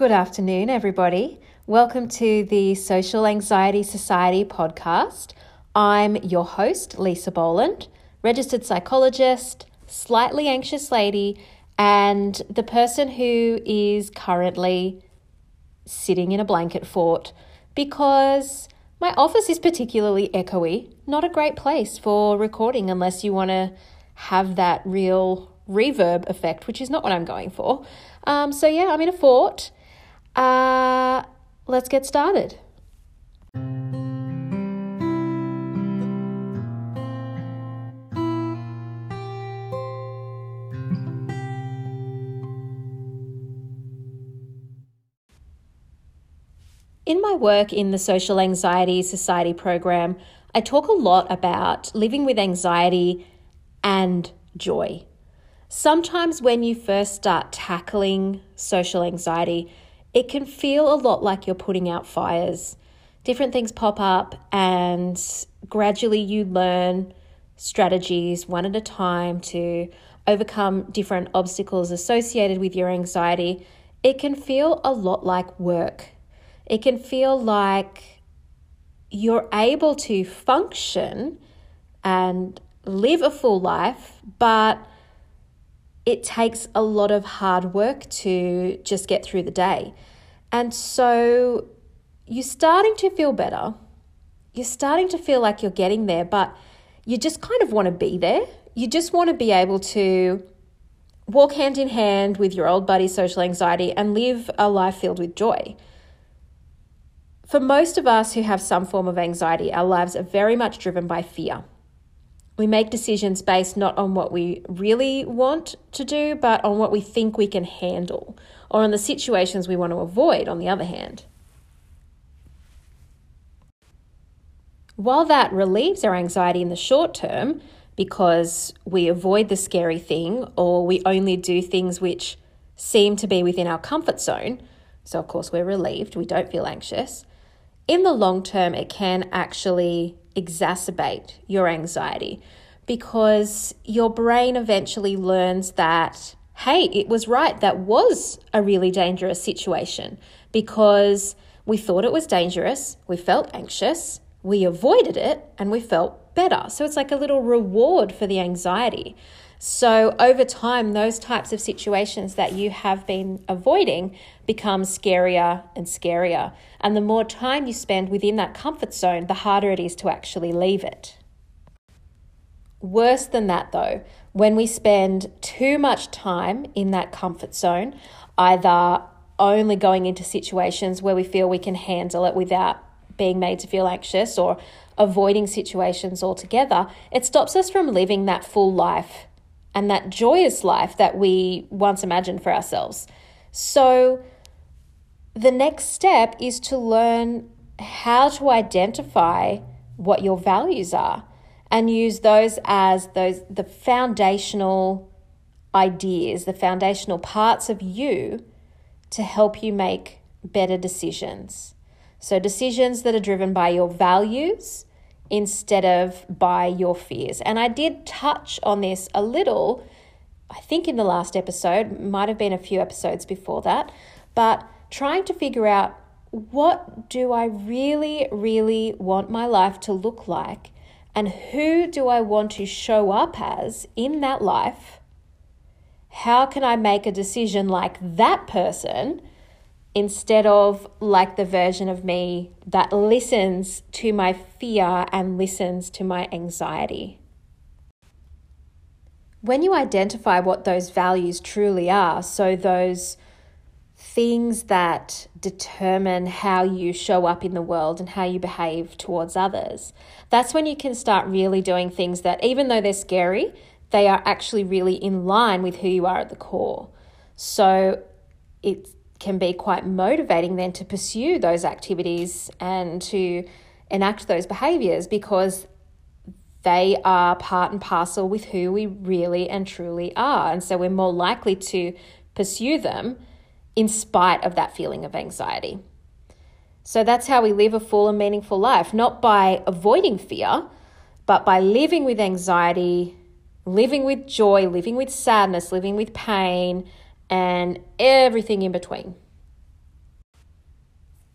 Good afternoon, everybody. Welcome to the Social Anxiety Society podcast. I'm your host, Lisa Boland, registered psychologist, slightly anxious lady, and the person who is currently sitting in a blanket fort because my office is particularly echoey, not a great place for recording unless you want to have that real reverb effect, which is not what I'm going for. So I'm in a fort. Let's get started. In my work in the Social Anxiety Society program, I talk a lot about living with anxiety and joy. Sometimes when you first start tackling social anxiety, it can feel a lot like you're putting out fires. Different things pop up and gradually you learn strategies one at a time to overcome different obstacles associated with your anxiety. It can feel a lot like work. It can feel like you're able to function and live a full life, but it takes a lot of hard work to just get through the day. And so you're starting to feel better. You're starting to feel like you're getting there, but you just kind of want to be there. You just want to be able to walk hand in hand with your old buddy, social anxiety, and live a life filled with joy. For most of us who have some form of anxiety, our lives are very much driven by fear. We make decisions based not on what we really want to do, but on what we think we can handle, or on the situations we want to avoid, on the other hand. While that relieves our anxiety in the short term, because we avoid the scary thing, or we only do things which seem to be within our comfort zone, so of course we're relieved, we don't feel anxious, in the long term it can actually exacerbate your anxiety because your brain eventually learns that, hey, it was right, that was a really dangerous situation because we thought it was dangerous, we felt anxious, we avoided it, and we felt better. So it's like a little reward for the anxiety. So over time, those types of situations that you have been avoiding become scarier and scarier. And the more time you spend within that comfort zone, the harder it is to actually leave it. Worse than that, though, when we spend too much time in that comfort zone, either only going into situations where we feel we can handle it without being made to feel anxious, or avoiding situations altogether, it stops us from living that full life and that joyous life that we once imagined for ourselves. So the next step is to learn how to identify what your values are and use those as the foundational ideas, the foundational parts of you to help you make better decisions. So decisions that are driven by your values instead of by your fears. And I did touch on this a little, I think in the last episode, might have been a few episodes before that, but trying to figure out what do I really, really want my life to look like and who do I want to show up as in that life? How can I make a decision like that person instead of like the version of me that listens to my fear and listens to my anxiety? When you identify what those values truly are, so those things that determine how you show up in the world and how you behave towards others, that's when you can start really doing things that, even though they're scary, they are actually really in line with who you are at the core. So it's can be quite motivating then to pursue those activities and to enact those behaviours because they are part and parcel with who we really and truly are. And so we're more likely to pursue them in spite of that feeling of anxiety. So that's how we live a full and meaningful life, not by avoiding fear, but by living with anxiety, living with joy, living with sadness, living with pain, and everything in between.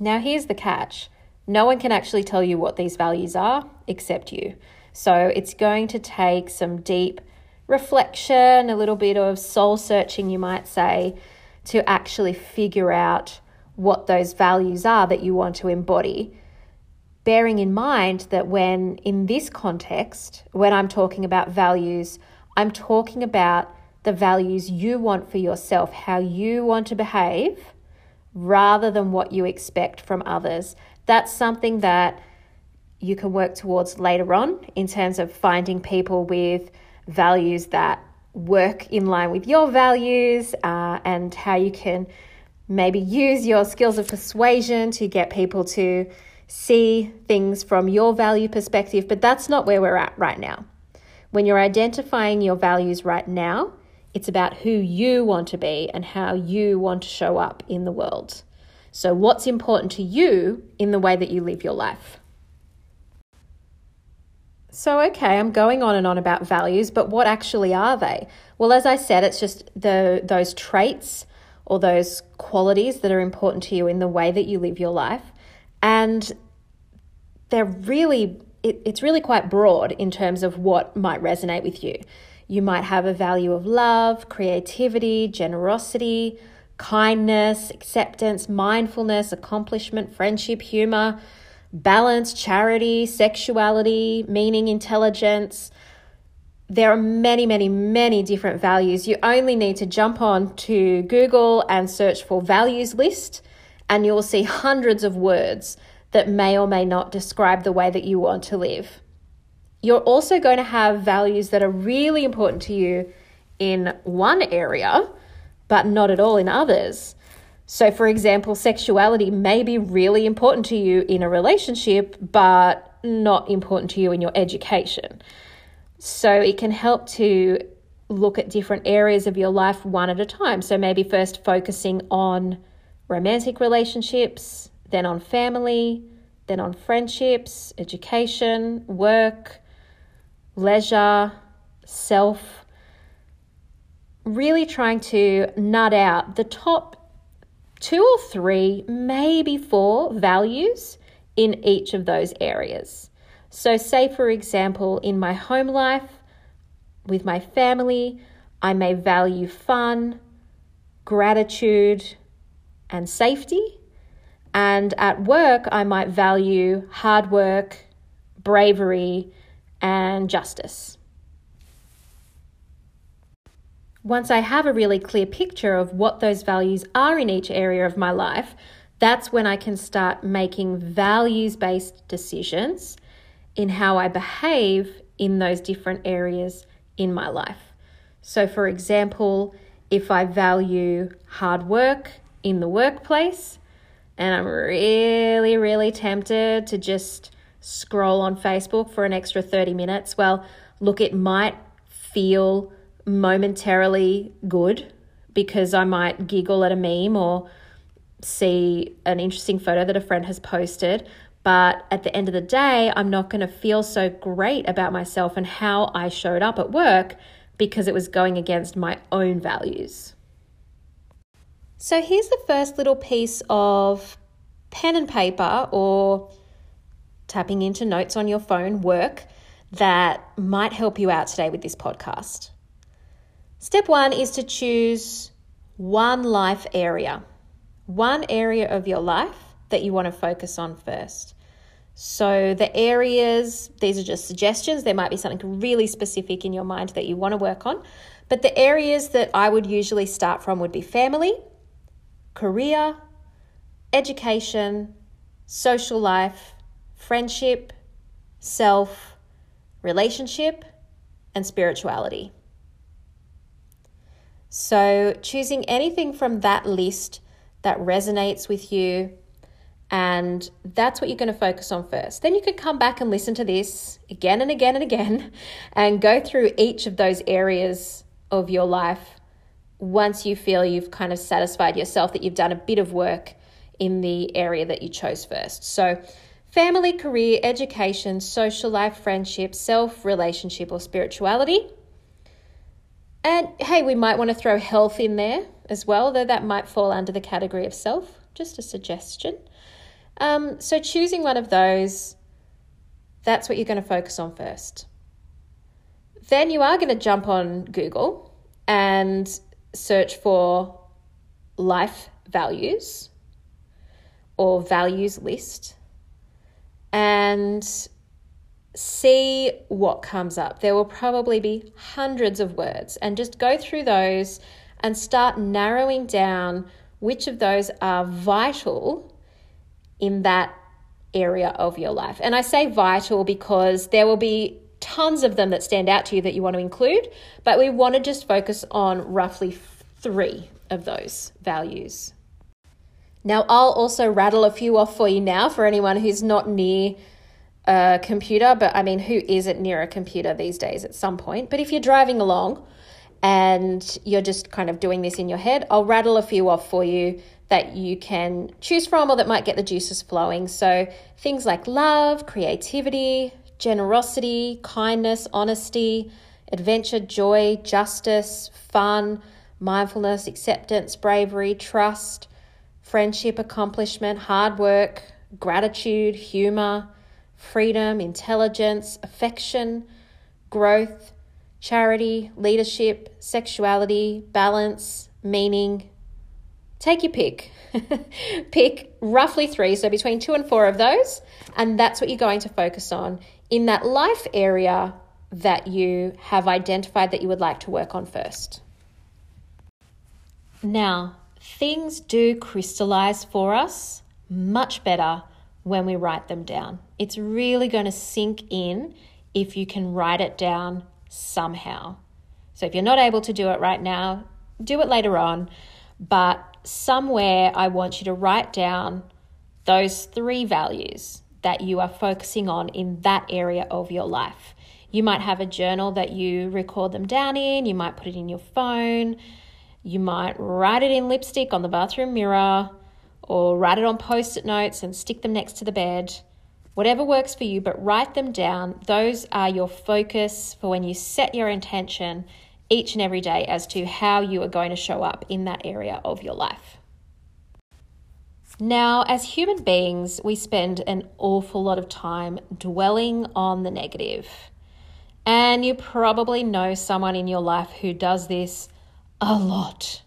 Now here's the catch. No one can actually tell you what these values are except you. So it's going to take some deep reflection, a little bit of soul searching, you might say, to actually figure out what those values are that you want to embody. Bearing in mind that when in this context, when I'm talking about values, I'm talking about the values you want for yourself, how you want to behave, rather than what you expect from others. That's something that you can work towards later on in terms of finding people with values that work in line with your values, and how you can maybe use your skills of persuasion to get people to see things from your value perspective. But that's not where we're at right now. When you're identifying your values right now, it's about who you want to be and how you want to show up in the world. So what's important to you in the way that you live your life? So, okay, I'm going on and on about values, but what actually are they? Well, as I said, it's just those traits or those qualities that are important to you in the way that you live your life. And they're really, it's really quite broad in terms of what might resonate with you. You might have a value of love, creativity, generosity, kindness, acceptance, mindfulness, accomplishment, friendship, humor, balance, charity, sexuality, meaning, intelligence. There are many, many, many different values. You only need to jump on to Google and search for values list, and you will see hundreds of words that may or may not describe the way that you want to live. You're also going to have values that are really important to you in one area, but not at all in others. So, for example, sexuality may be really important to you in a relationship, but not important to you in your education. So it can help to look at different areas of your life one at a time. So maybe first focusing on romantic relationships, then on family, then on friendships, education, work, leisure, self. Really trying to nut out the top 2 or 3, maybe 4 values in each of those areas. So say, for example, in my home life, with my family, I may value fun, gratitude, and safety. And at work, I might value hard work, bravery, and justice. Once I have a really clear picture of what those values are in each area of my life, that's when I can start making values-based decisions in how I behave in those different areas in my life. So, for example, if I value hard work in the workplace, and I'm really, really tempted to just scroll on Facebook for an extra 30 minutes, well, look, it might feel momentarily good because I might giggle at a meme or see an interesting photo that a friend has posted. But at the end of the day, I'm not going to feel so great about myself and how I showed up at work because it was going against my own values. So here's the first little piece of pen and paper or tapping into notes on your phone work that might help you out today with this podcast. Step 1 is to choose one life area, one area of your life that you want to focus on first. So the areas, these are just suggestions. There might be something really specific in your mind that you want to work on. But the areas that I would usually start from would be family, career, education, social life, friendship, self, relationship, and spirituality. So choosing anything from that list that resonates with you, and that's what you're going to focus on first. Then you can come back and listen to this again and again and again and go through each of those areas of your life once you feel you've kind of satisfied yourself that you've done a bit of work in the area that you chose first. So family, career, education, social life, friendship, self, relationship, or spirituality. And hey, we might want to throw health in there as well, though that might fall under the category of self, just a suggestion. So choosing one of those, that's what you're going to focus on first. Then you are going to jump on Google and search for life values or values list and see what comes up. There will probably be hundreds of words, and just go through those and start narrowing down which of those are vital in that area of your life. And I say vital because there will be tons of them that stand out to you that you want to include, but we want to just focus on roughly three of those values. Now, I'll also rattle a few off for you now for anyone who's not near a computer, but I mean, who isn't near a computer these days at some point? But if you're driving along and you're just kind of doing this in your head, I'll rattle a few off for you that you can choose from or that might get the juices flowing. So things like love, creativity, generosity, kindness, honesty, adventure, joy, justice, fun, mindfulness, acceptance, bravery, trust, friendship, accomplishment, hard work, gratitude, humor, freedom, intelligence, affection, growth, charity, leadership, sexuality, balance, meaning. Take your pick. Pick roughly three, so between 2 and 4 of those, and that's what you're going to focus on in that life area that you have identified that you would like to work on first. Now, things do crystallize for us much better when we write them down. It's really going to sink in if you can write it down somehow. So if you're not able to do it right now, do it later on. But somewhere I want you to write down those 3 values that you are focusing on in that area of your life. You might have a journal that you record them down in. You might put it in your phone. You might write it in lipstick on the bathroom mirror, or write it on Post-it notes and stick them next to the bed. Whatever works for you, but write them down. Those are your focus for when you set your intention each and every day as to how you are going to show up in that area of your life. Now, as human beings, we spend an awful lot of time dwelling on the negative. And you probably know someone in your life who does this a lot.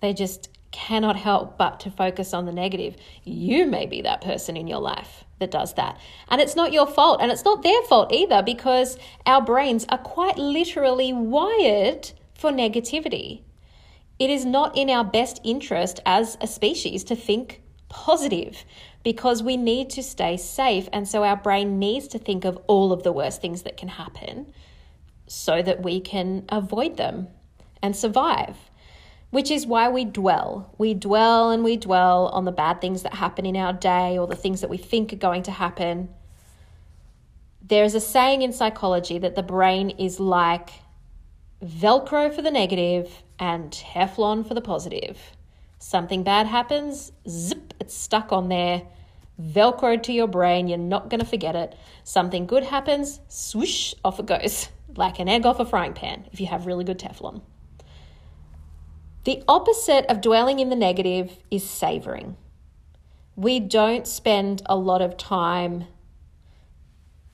They just cannot help but to focus on the negative. You may be that person in your life that does that. And it's not your fault, and it's not their fault either, because our brains are quite literally wired for negativity. It is not in our best interest as a species to think positive, because we need to stay safe, and so our brain needs to think of all of the worst things that can happen so that we can avoid them and survive. Which is why we dwell. We dwell and we dwell on the bad things that happen in our day, or the things that we think are going to happen. There is a saying in psychology that the brain is like Velcro for the negative and Teflon for the positive. Something bad happens, zip, it's stuck on there, Velcroed to your brain, you're not going to forget it. Something good happens, swoosh, off it goes, like an egg off a frying pan if you have really good Teflon. The opposite of dwelling in the negative is savoring. We don't spend a lot of time,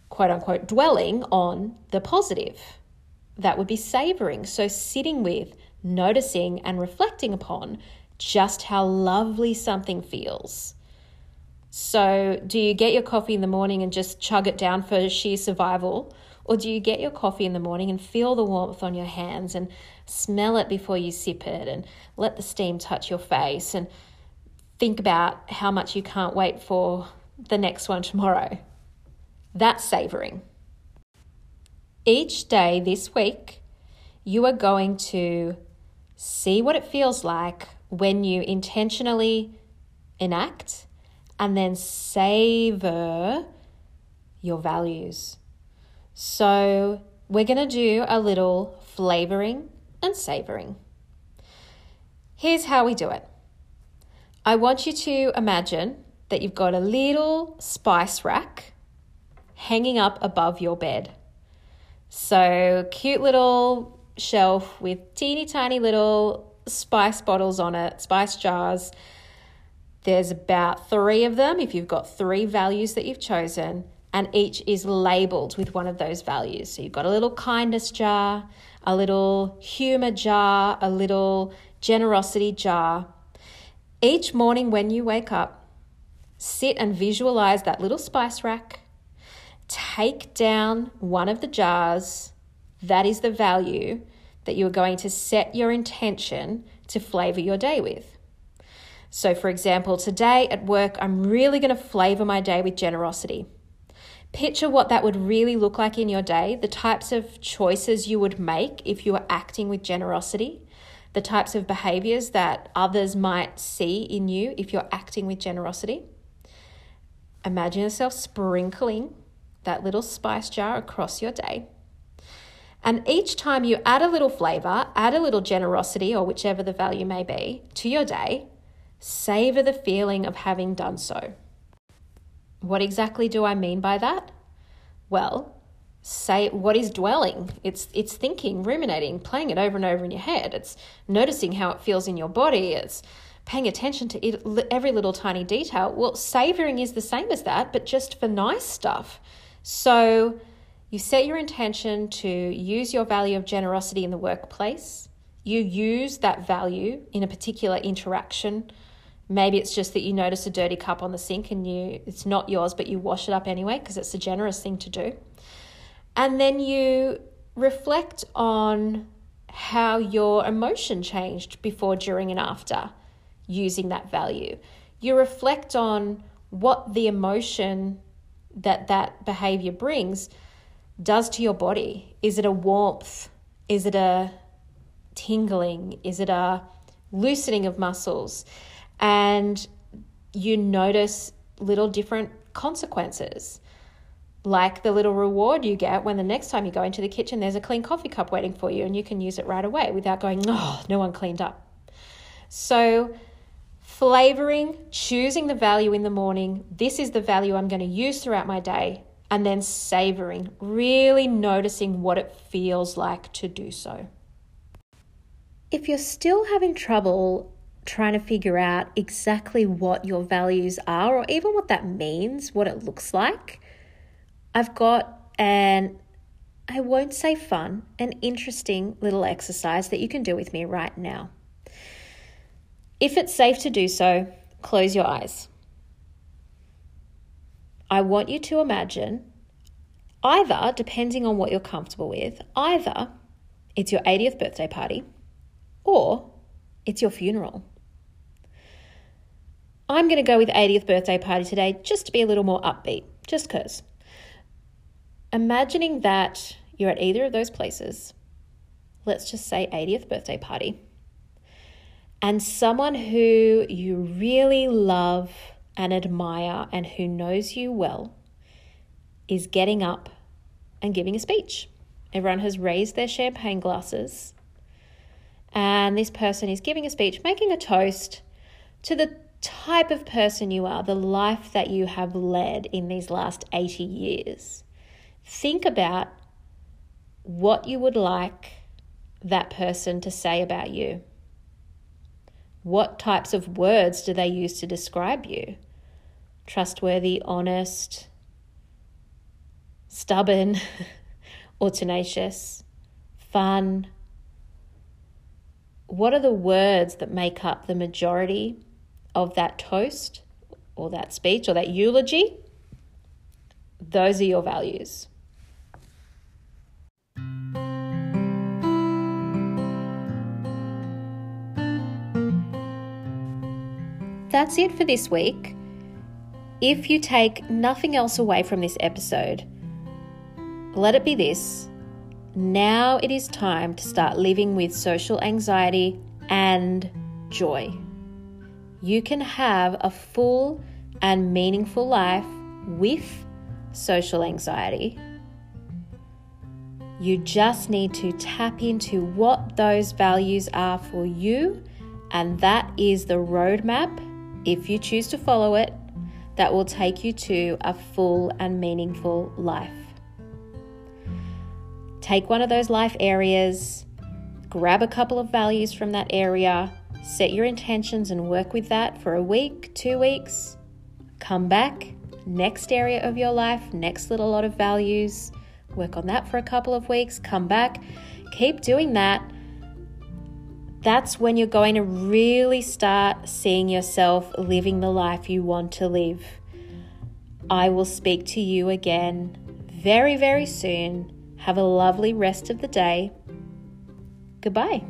quote unquote, dwelling on the positive. That would be savoring. So sitting with, noticing and reflecting upon just how lovely something feels. So do you get your coffee in the morning and just chug it down for sheer survival? Or do you get your coffee in the morning and feel the warmth on your hands and smell it before you sip it and let the steam touch your face and think about how much you can't wait for the next one tomorrow? That's savoring. Each day this week, you are going to see what it feels like when you intentionally enact and then savor your values. So we're going to do a little flavoring and savoring. Here's how we do it. I want you to imagine that you've got a little spice rack hanging up above your bed. So cute little shelf with teeny tiny little spice bottles on it, spice jars. There's about 3 of them, if you've got 3 values that you've chosen, and each is labeled with one of those values. So you've got a little kindness jar, a little humor jar, a little generosity jar. Each morning when you wake up, sit and visualize that little spice rack. Take down one of the jars. That is the value that you are going to set your intention to flavor your day with. So for example, today at work, I'm really going to flavor my day with generosity. Picture what that would really look like in your day, the types of choices you would make if you were acting with generosity, the types of behaviors that others might see in you if you're acting with generosity. Imagine yourself sprinkling that little spice jar across your day. And each time you add a little flavor, add a little generosity or whichever the value may be to your day, savor the feeling of having done so. What exactly do I mean by that? Well, say what is dwelling? It's thinking, ruminating, playing it over and over in your head. It's noticing how it feels in your body. It's paying attention to it, every little tiny detail. Well, savoring is the same as that, but just for nice stuff. So you set your intention to use your value of generosity in the workplace. You use that value in a particular interaction. Maybe it's just that you notice a dirty cup on the sink and it's not yours, but you wash it up anyway because it's a generous thing to do. And then you reflect on how your emotion changed before, during, and after using that value. You reflect on what the emotion that behavior brings does to your body. Is it a warmth? Is it a tingling? Is it a loosening of muscles? And you notice little different consequences, like the little reward you get when the next time you go into the kitchen, there's a clean coffee cup waiting for you and you can use it right away without going, oh, no one cleaned up. So flavoring, choosing the value in the morning, this is the value I'm going to use throughout my day, and then savoring, really noticing what it feels like to do so. If you're still having trouble trying to figure out exactly what your values are or even what that means, what it looks like, I've got an, I won't say fun, an interesting little exercise that you can do with me right now. If it's safe to do so, close your eyes. I want you to imagine either, depending on what you're comfortable with, either it's your 80th birthday party or it's your funeral. I'm going to go with 80th birthday party today just to be a little more upbeat, just because. Imagining that you're at either of those places, let's just say 80th birthday party, and someone who you really love and admire and who knows you well is getting up and giving a speech. Everyone has raised their champagne glasses and this person is giving a speech, making a toast to the type of person you are, the life that you have led in these last 80 years. Think about what you would like that person to say about you. What types of words do they use to describe you? Trustworthy, honest, stubborn, or tenacious, fun. What are the words that make up the majority of that toast or that speech or that eulogy? Those are your values. That's it for this week. If you take nothing else away from this episode, let it be this. Now it is time to start living with social anxiety and joy. You can have a full and meaningful life with social anxiety. You just need to tap into what those values are for you, and that is the roadmap, if you choose to follow it, that will take you to a full and meaningful life. Take one of those life areas, grab a couple of values from that area, Set your intentions and work with that for a week, 2 weeks. Come back, next area of your life, next little lot of values. Work on that for a couple of weeks. Come back. Keep doing that. That's when you're going to really start seeing yourself living the life you want to live. I will speak to you again very, very soon. Have a lovely rest of the day. Goodbye.